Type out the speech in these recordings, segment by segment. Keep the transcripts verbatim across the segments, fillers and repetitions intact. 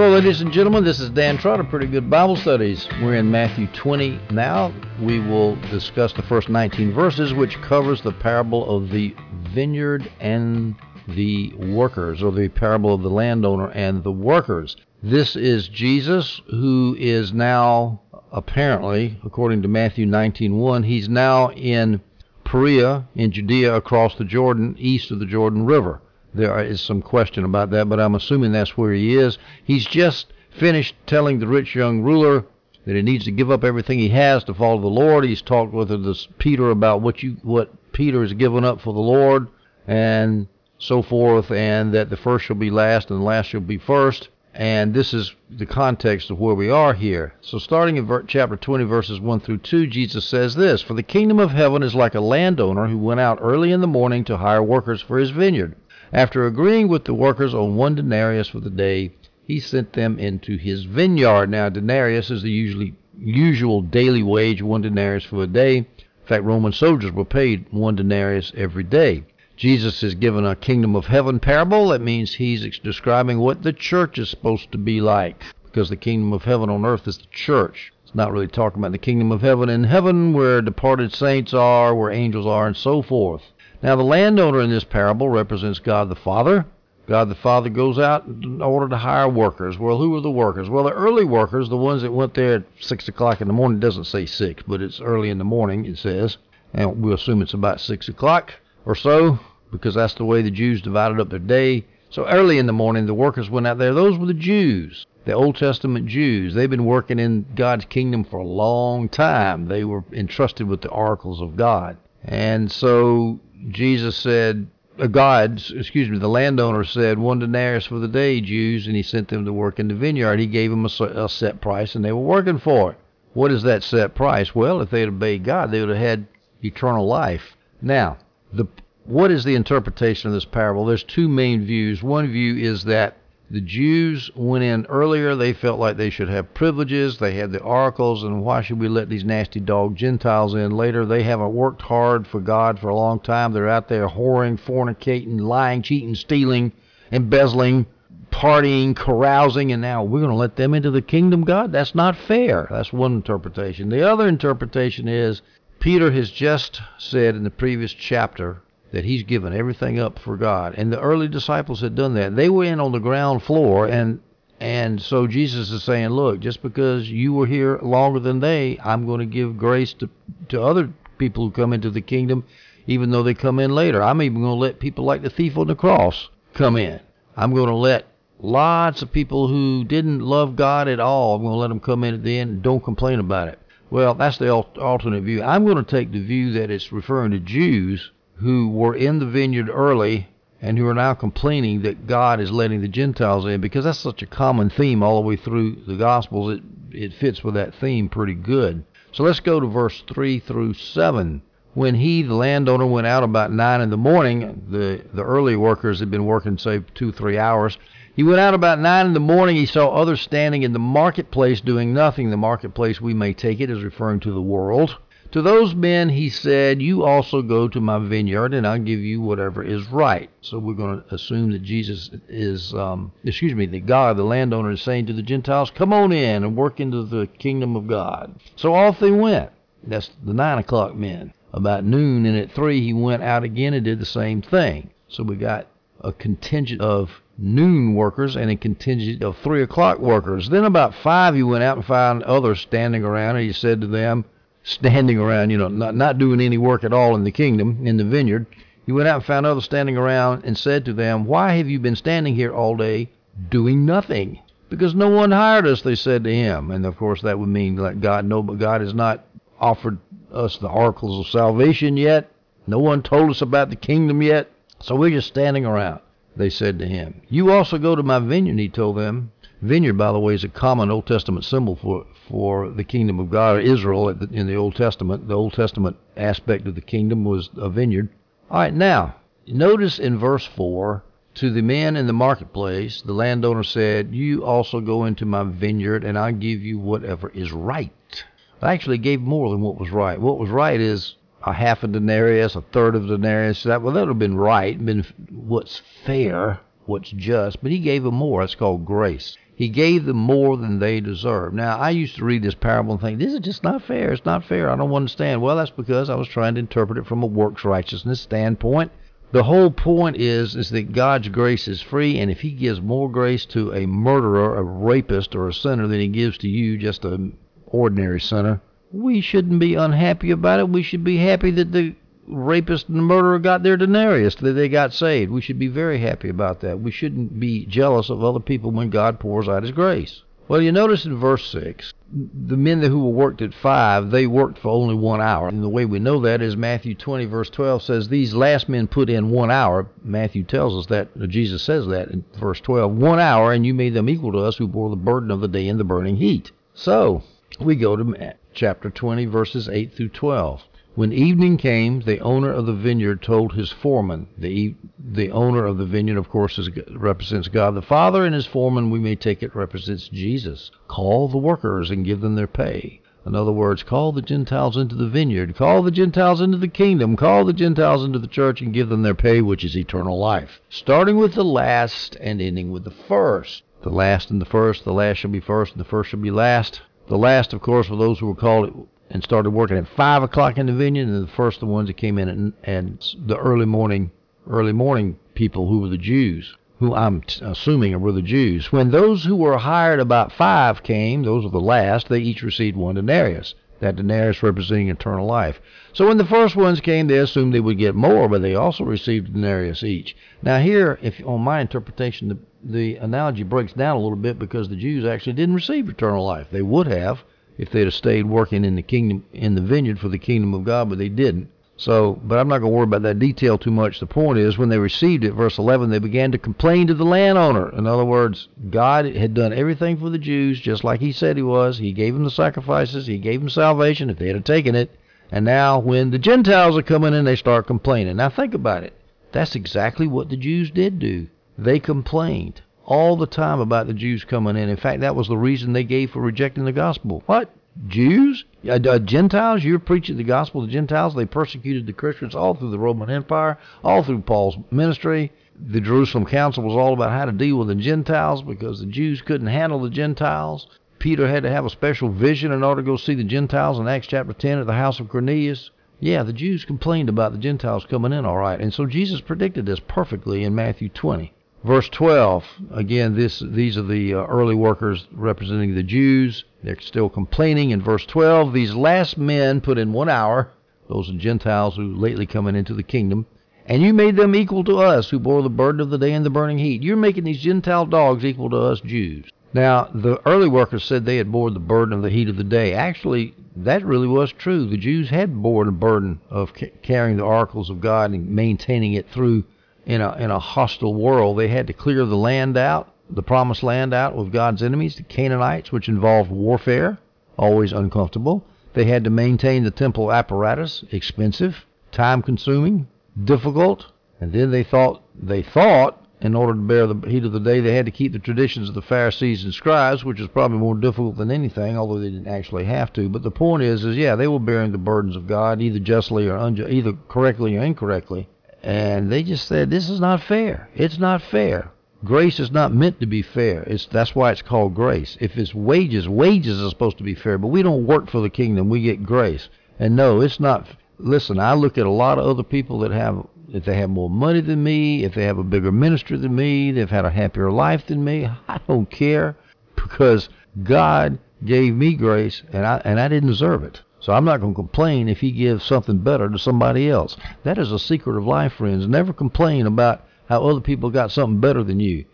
Hello, ladies and gentlemen. This is Dan Trotter, Pretty Good Bible Studies. We're in Matthew twenty now. We will discuss the first nineteen verses, which covers the parable of the vineyard and the workers, or the parable of the landowner and the workers. This is Jesus, who is now, apparently, according to Matthew nineteen one, he's now in Perea, in Judea, across the Jordan, east of the Jordan River. There is some question about that, but I'm assuming that's where he is. He's just finished telling the rich young ruler that he needs to give up everything he has to follow the Lord. He's talked with this Peter about what you what Peter has given up for the Lord and so forth, and that the first shall be last and the last shall be first. And this is the context of where we are here. So starting in chapter twenty, verses one through two, Jesus says this: "For the kingdom of heaven is like a landowner who went out early in the morning to hire workers for his vineyard. After agreeing with the workers on one denarius for the day, he sent them into his vineyard." Now, denarius is the usually usual daily wage, one denarius for a day. In fact, Roman soldiers were paid one denarius every day. Jesus is given a kingdom of heaven parable. That means he's describing what the church is supposed to be like, because the kingdom of heaven on earth is the church. It's not really talking about the kingdom of heaven in heaven, where departed saints are, where angels are, and so forth. Now, the landowner in this parable represents God the Father. God the Father goes out in order to hire workers. Well, who are the workers? Well, the early workers, the ones that went there at six o'clock in the morning. It doesn't say six, but it's early in the morning, it says. And we'll assume it's about six o'clock or so, because that's the way the Jews divided up their day. So early in the morning, the workers went out there. Those were the Jews, the Old Testament Jews. They've been working in God's kingdom for a long time. They were entrusted with the oracles of God. And so Jesus said, uh, God, excuse me, the landowner said, "One denarius for the day, Jews," and he sent them to work in the vineyard. He gave them a, a set price, and they were working for it. What is that set price? Well, if they had obeyed God, they would have had eternal life. Now, the, what is the interpretation of this parable? There's two main views. One view is that the Jews went in earlier. They felt like they should have privileges. They had the oracles, and why should we let these nasty dog Gentiles in later? They haven't worked hard for God for a long time. They're out there whoring, fornicating, lying, cheating, stealing, embezzling, partying, carousing, and now we're going to let them into the kingdom of God? That's not fair. That's one interpretation. The other interpretation is Peter has just said in the previous chapter that he's given everything up for God. And the early disciples had done that. They were in on the ground floor, and and so Jesus is saying, look, just because you were here longer than they, I'm going to give grace to, to other people who come into the kingdom, even though they come in later. I'm even going to let people like the thief on the cross come in. I'm going to let lots of people who didn't love God at all, I'm going to let them come in at the end and don't complain about it. Well, that's the alternate view. I'm going to take the view that it's referring to Jews who were in the vineyard early and who are now complaining that God is letting the Gentiles in, because that's such a common theme all the way through the Gospels. It, it fits with that theme pretty good. So let's go to verse three through seven. "When he, the landowner, went out about nine in the morning," the, the early workers had been working, say, two, three hours. "He went out about nine in the morning. He saw others standing in the marketplace doing nothing." The marketplace, we may take it, is referring to the world. "To those men he said, 'You also go to my vineyard, and I'll give you whatever is right.'" So we're going to assume that Jesus is, um, excuse me, that God, the landowner, is saying to the Gentiles, come on in and work into the kingdom of God. "So off they went." That's the nine o'clock men. "About noon, and at three he went out again and did the same thing." So we got a contingent of noon workers and a contingent of three o'clock workers. "Then about five he went out and found others standing around, and he said to them," standing around, you know, not, not doing any work at all in the kingdom, in the vineyard. "He went out and found others standing around and said to them, 'Why have you been standing here all day doing nothing?' 'Because no one hired us,' they said to him." And, of course, that would mean like God, no, but God has not offered us the oracles of salvation yet. No one told us about the kingdom yet. So we're just standing around. They said to him, "You also go to my vineyard," he told them. Vineyard, by the way, is a common Old Testament symbol for, for the kingdom of God, or Israel in the Old Testament. The Old Testament aspect of the kingdom was a vineyard. All right, now, notice in verse four, "To the men in the marketplace, the landowner said, 'You also go into my vineyard, and I'll give you whatever is right.'" I actually gave more than what was right. What was right is a half a denarius, a third of a denarius. That, well, that would have been right, been what's fair. what's just, but he gave them more. That's called grace. He gave them more than they deserved. Now, I used to read this parable and think, this is just not fair. It's not fair. I don't understand. Well, that's because I was trying to interpret it from a works righteousness standpoint. The whole point is, is that God's grace is free, and if he gives more grace to a murderer, a rapist, or a sinner than he gives to you, just an ordinary sinner, we shouldn't be unhappy about it. We should be happy that the rapist and the murderer got their denarius, that they got saved. We should be very happy about that. We shouldn't be jealous of other people when God pours out his grace. Well, you notice in verse six, the men who were worked at five, they worked for only one hour. And the way we know that is Matthew twenty, verse twelve says, these last men put in one hour. Matthew tells us that, Jesus says that in verse twelve, one hour, and you made them equal to us who bore the burden of the day in the burning heat. So, we go to chapter twenty, verses eight through twelve. When evening came, the owner of the vineyard told his foreman. The, the owner of the vineyard, of course, is, represents God the Father, and his foreman, we may take it, represents Jesus. Call the workers and give them their pay. In other words, call the Gentiles into the vineyard. Call the Gentiles into the kingdom. Call the Gentiles into the church and give them their pay, which is eternal life. Starting with the last and ending with the first. The last and the first. The last shall be first and the first shall be last. The last, of course, for those who were called and started working at five o'clock in the vineyard, and the first the ones that came in and, and the early morning, early morning people who were the Jews, who I'm t- assuming were the Jews. When those who were hired about five came, those are the last, they each received one denarius. That denarius representing eternal life. So when the first ones came, they assumed they would get more, but they also received a denarius each. Now here, if on my interpretation, the, the analogy breaks down a little bit because the Jews actually didn't receive eternal life. They would have, if they'd have stayed working in the kingdom, in the vineyard for the kingdom of God, but they didn't. So, but I'm not going to worry about that detail too much. The point is, when they received it, verse eleven, they began to complain to the landowner. In other words, God had done everything for the Jews, just like he said he was. He gave them the sacrifices. He gave them salvation if they had taken it. And now when the Gentiles are coming in, they start complaining. Now think about it. That's exactly what the Jews did do. They complained all the time about the Jews coming in. In fact, that was the reason they gave for rejecting the gospel. What? Jews? Uh, uh, Gentiles? You're preaching the gospel to Gentiles? They persecuted the Christians all through the Roman Empire, all through Paul's ministry. The Jerusalem Council was all about how to deal with the Gentiles because the Jews couldn't handle the Gentiles. Peter had to have a special vision in order to go see the Gentiles in Acts chapter ten at the house of Cornelius. Yeah, the Jews complained about the Gentiles coming in, all right. And so Jesus predicted this perfectly in Matthew twenty. Verse twelve, again, this, these are the uh, early workers representing the Jews. They're still complaining. In verse twelve, these last men put in one hour, those are Gentiles who lately coming into the kingdom, and you made them equal to us who bore the burden of the day and the burning heat. You're making these Gentile dogs equal to us Jews. Now, the early workers said they had borne the burden of the heat of the day. Actually, that really was true. The Jews had borne the burden of ca- carrying the oracles of God and maintaining it through In a, in a hostile world. They had to clear the land out, the promised land out with God's enemies, the Canaanites, which involved warfare, always uncomfortable. They had to maintain the temple apparatus, expensive, time-consuming, difficult. And then they thought, they thought, in order to bear the heat of the day, they had to keep the traditions of the Pharisees and scribes, which is probably more difficult than anything, although they didn't actually have to. But the point is, is yeah, they were bearing the burdens of God, either justly or unjustly, either correctly or incorrectly. And they just said, this is not fair. It's not fair. Grace is not meant to be fair. It's, that's why it's called grace. If it's wages, wages are supposed to be fair, but we don't work for the kingdom. We get grace. And no, it's not. Listen, I look at a lot of other people that have, if they have more money than me, if they have a bigger ministry than me, they've had a happier life than me. I don't care because God gave me grace and I, and I didn't deserve it. So I'm not going to complain if he gives something better to somebody else. That is a secret of life, friends. Never complain about how other people got something better than you,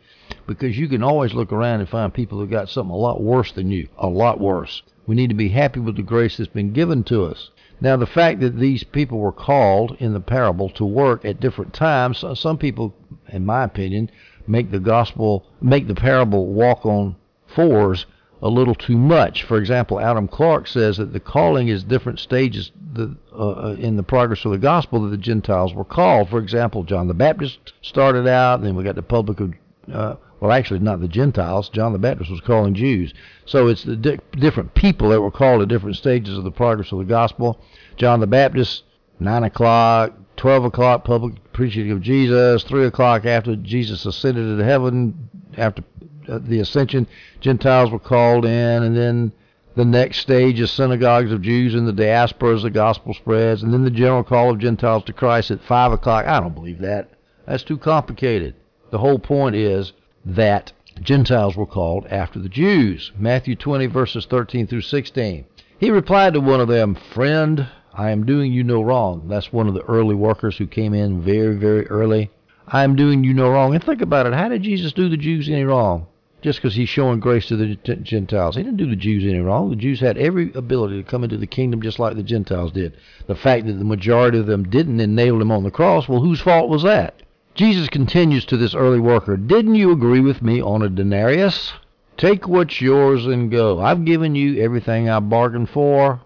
because you can always look around and find people who got something a lot worse than you, a lot worse. We need to be happy with the grace that's been given to us. Now, the fact that these people were called in the parable to work at different times, some people, in my opinion, make the gospel, make the parable walk on fours a little too much. For example, Adam Clark says that the calling is different stages the, uh, in the progress of the gospel that the Gentiles were called. For example, John the Baptist started out, then we got the public, of, uh, well, actually not the Gentiles. John the Baptist was calling Jews. So it's the di- different people that were called at different stages of the progress of the gospel. John the Baptist nine o'clock, twelve o'clock, public preaching of Jesus, three o'clock after Jesus ascended into heaven, after the ascension, Gentiles were called in, and then the next stage is synagogues of Jews in the diaspora as the gospel spreads, and then the general call of Gentiles to Christ at five o'clock. I don't believe that. That's too complicated. The whole point is that Gentiles were called after the Jews. Matthew twenty, verses thirteen through sixteen. He replied to one of them, "Friend, I am doing you no wrong." That's one of the early workers who came in very, very early. "I am doing you no wrong." And think about it. How did Jesus do the Jews any wrong? Just because he's showing grace to the Gentiles. He didn't do the Jews any wrong. The Jews had every ability to come into the kingdom just like the Gentiles did. The fact that the majority of them didn't and nailed him on the cross, well, whose fault was that? Jesus continues to this early worker, "Didn't you agree with me on a denarius? Take what's yours and go. I've given you everything I bargained for.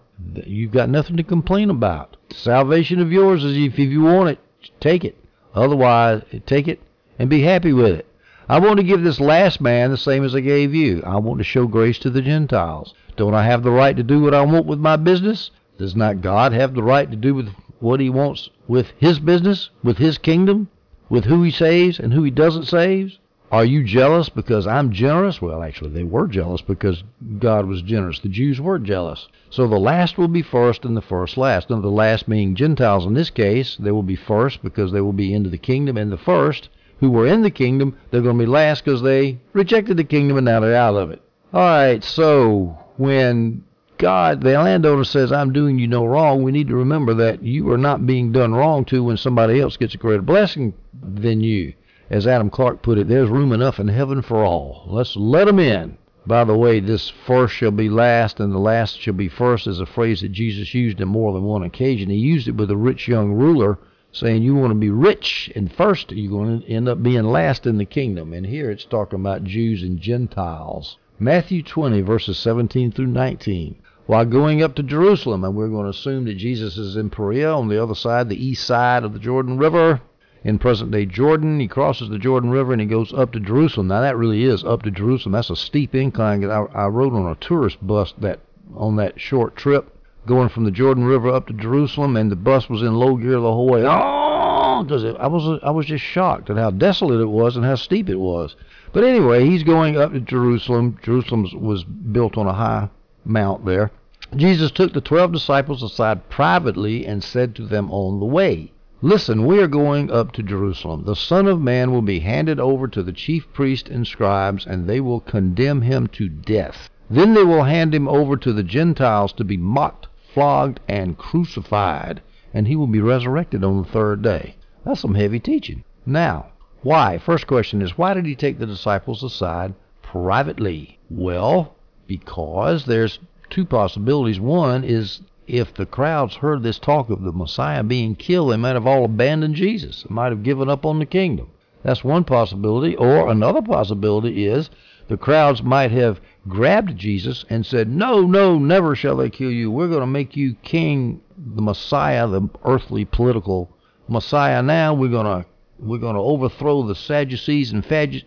You've got nothing to complain about. Salvation of yours is if you want it, take it. Otherwise, take it and be happy with it. I want to give this last man the same as I gave you. I want to show grace to the Gentiles. Don't I have the right to do what I want with my business? Does not God have the right to do with what he wants with his business, with his kingdom? With who he saves and who he doesn't save? Are you jealous because I'm generous?" Well, actually, they were jealous because God was generous. The Jews were jealous. So the last will be first and the first last. Now, the last being Gentiles in this case. They will be first because they will be into the kingdom. And the first, who were in the kingdom, they're going to be last because they rejected the kingdom and now they're out of it. All right, so when God, the landowner, says, "I'm doing you no wrong," we need to remember that you are not being done wrong to when somebody else gets a greater blessing than you. As Adam Clark put it, there's room enough in heaven for all. Let's let them in. By the way, this first shall be last and the last shall be first is a phrase that Jesus used on more than one occasion. He used it with a rich young ruler, saying you want to be rich and first, you're going to end up being last in the kingdom. And here it's talking about Jews and Gentiles. Matthew twenty, verses seventeen through nineteen. While going up to Jerusalem, and we're going to assume that Jesus is in Perea on the other side, the east side of the Jordan River, in present-day Jordan, he crosses the Jordan River and he goes up to Jerusalem. Now, that really is up to Jerusalem. That's a steep incline. I, I rode on a tourist bus that on that short trip, going from the Jordan River up to Jerusalem, and the bus was in low gear the whole way. Oh, because I was I was just shocked at how desolate it was and how steep it was. But anyway, he's going up to Jerusalem. Jerusalem was built on a high mount there. Jesus took the twelve disciples aside privately and said to them on the way, "Listen, we are going up to Jerusalem. The Son of Man will be handed over to the chief priests and scribes, and they will condemn him to death. Then they will hand him over to the Gentiles to be mocked, flogged, and crucified, and he will be resurrected on the third day." That's some heavy teaching. Now, why? First question is, why did he take the disciples aside privately? Well, because there's two possibilities. One is, if the crowds heard this talk of the Messiah being killed, they might have all abandoned Jesus, might have given up on the kingdom. That's one possibility. Or another possibility is the crowds might have grabbed Jesus and said, "No, no, never shall they kill you. We're going to make you king, the Messiah, the earthly political Messiah. Now we're going to we're going to overthrow the Sadducees and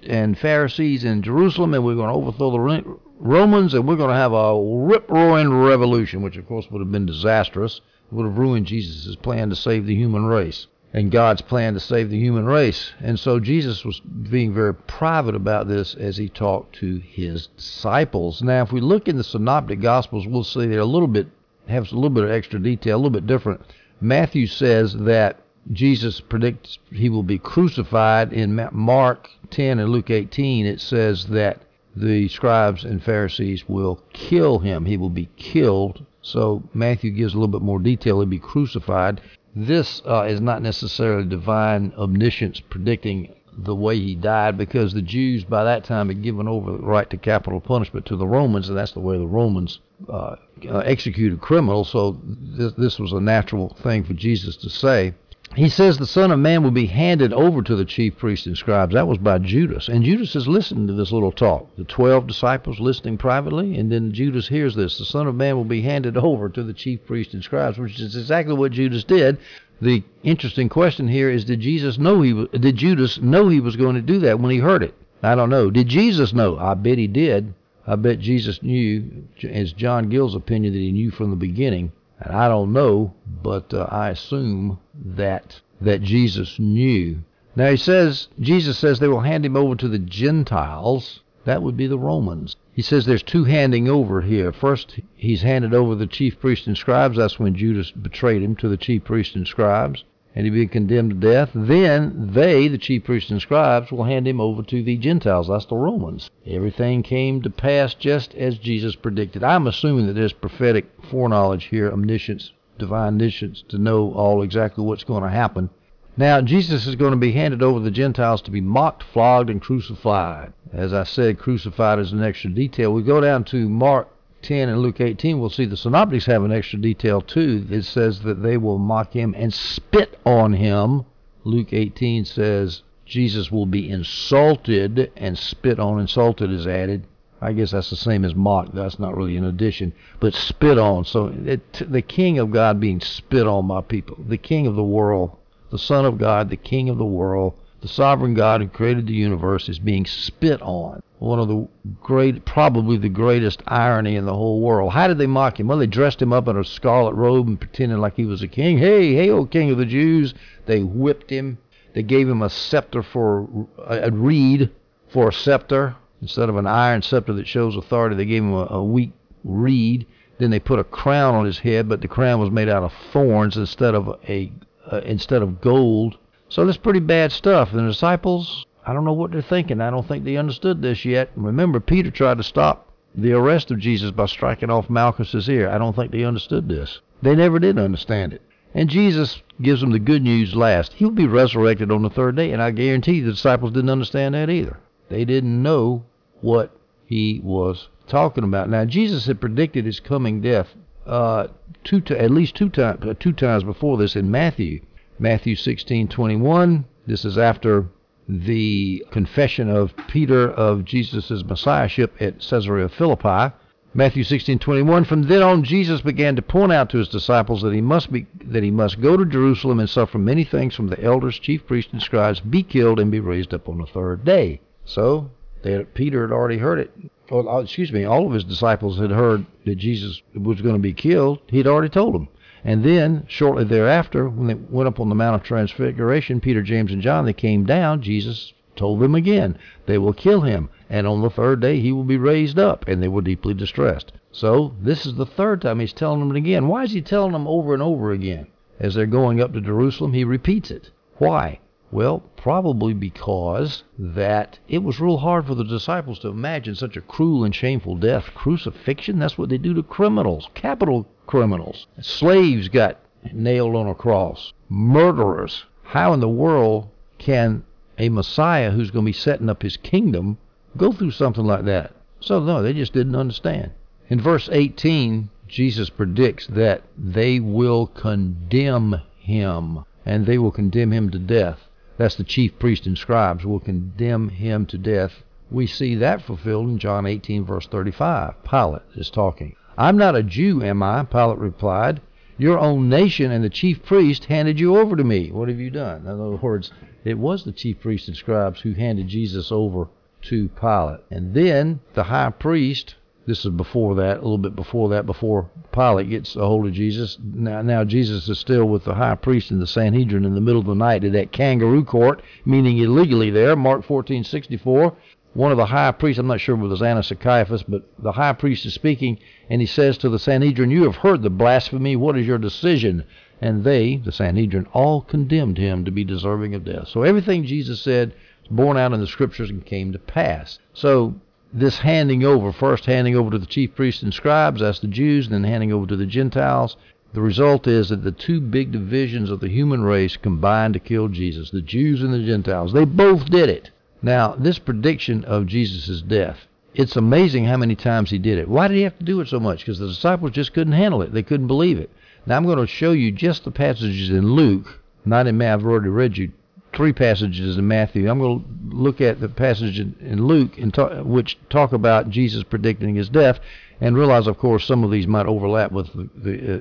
and Pharisees in Jerusalem, and we're going to overthrow the Romans, and we're going to have a rip-roaring revolution," which, of course, would have been disastrous. It would have ruined Jesus' plan to save the human race and God's plan to save the human race. And so Jesus was being very private about this as he talked to his disciples. Now, if we look in the Synoptic Gospels, we'll see they're a little bit, have a little bit of extra detail, a little bit different. Matthew says that Jesus predicts he will be crucified. In Mark ten and Luke eighteen, it says that the scribes and Pharisees will kill him. He will be killed. So Matthew gives a little bit more detail. He'll be crucified. This uh, is not necessarily divine omniscience predicting the way he died, because the Jews by that time had given over the right to capital punishment to the Romans, and that's the way the Romans uh, executed criminals. So th- this was a natural thing for Jesus to say. He says the Son of Man will be handed over to the chief priests and scribes. That was by Judas. And Judas is listening to this little talk. The twelve disciples listening privately, and then Judas hears this. The Son of Man will be handed over to the chief priests and scribes, which is exactly what Judas did. The interesting question here is, did Jesus know he was, did Judas know he was going to do that when he heard it? I don't know. Did Jesus know? I bet he did. I bet Jesus knew, as John Gill's opinion, that he knew from the beginning. And I don't know, but uh, I assume that that Jesus knew. Now he says, Jesus says they will hand him over to the Gentiles. That would be the Romans. He says there's two handing over here. First, he's handed over the chief priests and scribes. That's when Judas betrayed him to the chief priests and scribes, and he'd be condemned to death. Then they, the chief priests and scribes, will hand him over to the Gentiles. That's the Romans. Everything came to pass just as Jesus predicted. I'm assuming that there's prophetic foreknowledge here, omniscience, divine omniscience, to know all exactly what's going to happen. Now, Jesus is going to be handed over to the Gentiles to be mocked, flogged, and crucified. As I said, crucified is an extra detail. We go down to Mark ten and Luke eighteen. We'll see the synoptics have an extra detail, too. It says that they will mock him and spit on him. Luke eighteen says Jesus will be insulted, and spit on, insulted is added. I guess that's the same as mocked. That's not really an addition. But spit on. So it, the King of God being spit on by people. The King of the world. The Son of God, the King of the world, the sovereign God who created the universe is being spit on. One of the great, probably the greatest irony in the whole world. How did they mock him? Well, they dressed him up in a scarlet robe and pretended like he was a king. Hey, hey, O King of the Jews. They whipped him. They gave him a scepter for, a reed for a scepter. Instead of an iron scepter that shows authority, they gave him a, a weak reed. Then they put a crown on his head, but the crown was made out of thorns instead of a... Uh, instead of gold. So that's pretty bad stuff. And the disciples, I don't know what they're thinking. I don't think they understood this yet. Remember, Peter tried to stop the arrest of Jesus by striking off Malchus's ear. I don't think they understood this. They never did understand it. And Jesus gives them the good news last. He'll be resurrected on the third day, and I guarantee you the disciples didn't understand that either. They didn't know what he was talking about. Now, Jesus had predicted his coming death Uh, two t- at least two times, uh, two times before this in Matthew, Matthew sixteen twenty-one. This is after the confession of Peter of Jesus' messiahship at Caesarea Philippi. Matthew sixteen twenty-one. From then on, Jesus began to point out to his disciples that he must be that he must go to Jerusalem and suffer many things from the elders, chief priests, and scribes, be killed, and be raised up on the third day. So they, Peter had already heard it. Well, excuse me, all of his disciples had heard that Jesus was going to be killed. He'd already told them. And then, shortly thereafter, when they went up on the Mount of Transfiguration, Peter, James, and John, they came down. Jesus told them again, they will kill him, and on the third day he will be raised up, and they were deeply distressed. So this is the third time he's telling them it again. Why is he telling them over and over again? As they're going up to Jerusalem, he repeats it. Why? Well, probably because that it was real hard for the disciples to imagine such a cruel and shameful death. Crucifixion, that's what they do to criminals, capital criminals. Slaves got nailed on a cross. Murderers. How in the world can a Messiah who's going to be setting up his kingdom go through something like that? So, no, they just didn't understand. In verse eighteen, Jesus predicts that they will condemn him, and they will condemn him to death. That's the chief priests and scribes will condemn him to death. We see that fulfilled in John eighteen, verse thirty-five. Pilate is talking. I'm not a Jew, am I? Pilate replied. Your own nation and the chief priest handed you over to me. What have you done? In other words, it was the chief priests and scribes who handed Jesus over to Pilate. And then the high priest, this is before that, a little bit before that, before Pilate gets a hold of Jesus. Now, now Jesus is still with the high priest and the Sanhedrin in the middle of the night at that kangaroo court, meaning illegally there. Mark fourteen sixty-four. One of the high priests, I'm not sure whether it was Annas or Caiaphas, but the high priest is speaking, and he says to the Sanhedrin, you have heard the blasphemy. What is your decision? And they, the Sanhedrin, all condemned him to be deserving of death. So everything Jesus said is borne out in the scriptures and came to pass. So this handing over, first handing over to the chief priests and scribes, that's the Jews, and then handing over to the Gentiles. The result is that the two big divisions of the human race combined to kill Jesus, the Jews and the Gentiles. They both did it. Now, this prediction of Jesus' death, it's amazing how many times he did it. Why did he have to do it so much? Because the disciples just couldn't handle it. They couldn't believe it. Now, I'm going to show you just the passages in Luke, not in Matthew. I've already read you three passages in Matthew. I'm going to look at the passage in Luke and talk, which talk about Jesus predicting his death, and realize, of course, some of these might overlap with the,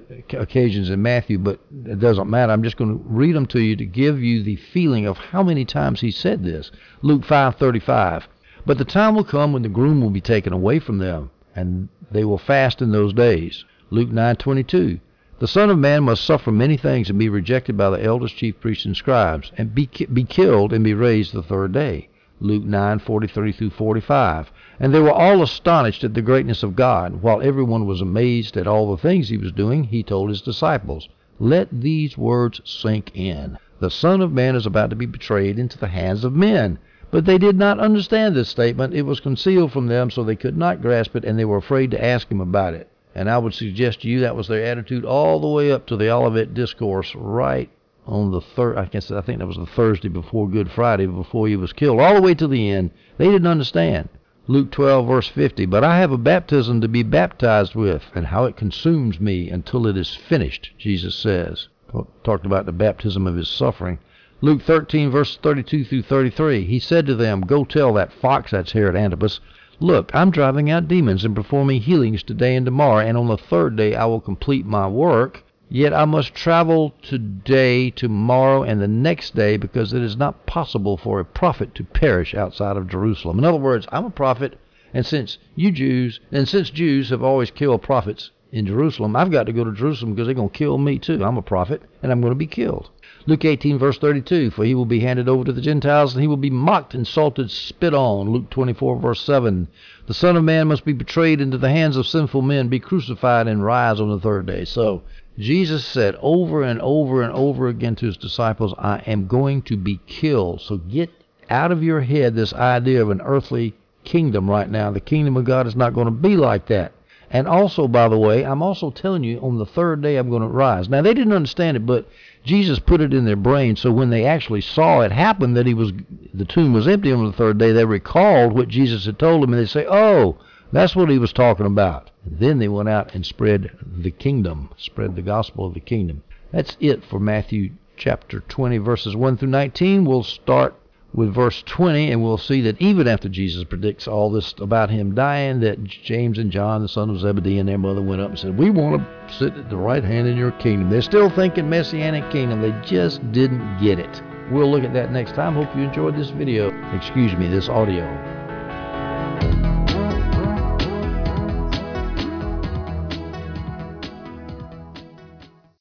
the uh, occasions in Matthew, but it doesn't matter. I'm just going to read them to you to give you the feeling of how many times he said this. Luke five thirty-five. But the time will come when the groom will be taken away from them, and they will fast in those days. Luke nine twenty-two. The Son of Man must suffer many things and be rejected by the elders, chief priests, and scribes, and be, ki- be killed and be raised the third day. Luke nine forty-three through forty-five. And they were all astonished at the greatness of God. While everyone was amazed at all the things he was doing, he told his disciples, "Let these words sink in. The Son of Man is about to be betrayed into the hands of men." But they did not understand this statement. It was concealed from them, so they could not grasp it, and they were afraid to ask him about it. And I would suggest to you that was their attitude all the way up to the Olivet Discourse, right on the third, I guess, I think that was the Thursday before Good Friday, before he was killed, all the way to the end. They didn't understand. Luke twelve, verse fifty, "But I have a baptism to be baptized with, and how it consumes me until it is finished," Jesus says. Talked about the baptism of his suffering. Luke thirteen, verse thirty-two through thirty-three, "He said to them, 'Go tell that fox,'" that's Herod Antipas, "'Look, I'm driving out demons and performing healings today and tomorrow, and on the third day I will complete my work. Yet I must travel today, tomorrow, and the next day, because it is not possible for a prophet to perish outside of Jerusalem.'" In other words, I'm a prophet, and since you Jews, and since Jews have always killed prophets in Jerusalem, I've got to go to Jerusalem because they're going to kill me too. I'm a prophet, and I'm going to be killed. Luke eighteen, verse thirty-two, "For he will be handed over to the Gentiles, and he will be mocked, insulted, spit on." Luke twenty-four, verse seven, "The Son of Man must be betrayed into the hands of sinful men, be crucified, and rise on the third day." So Jesus said over and over and over again to his disciples, "I am going to be killed." So get out of your head this idea of an earthly kingdom right now. The kingdom of God is not going to be like that. And also, by the way, I'm also telling you, on the third day I'm going to rise. Now, they didn't understand it, but Jesus put it in their brain, so when they actually saw it happen, that he was the tomb was empty on the third day, they recalled what Jesus had told them, and they say, "Oh, that's what he was talking about." And then they went out and spread the kingdom, spread the gospel of the kingdom. That's it for Matthew chapter twenty, verses one through nineteen. We'll start with verse twenty, and we'll see that even after Jesus predicts all this about him dying, that James and John, the son of Zebedee, and their mother went up and said, "We want to sit at the right hand in your kingdom." They're still thinking messianic kingdom. They just didn't get it. We'll look at that next time. Hope you enjoyed this video. Excuse me, this audio.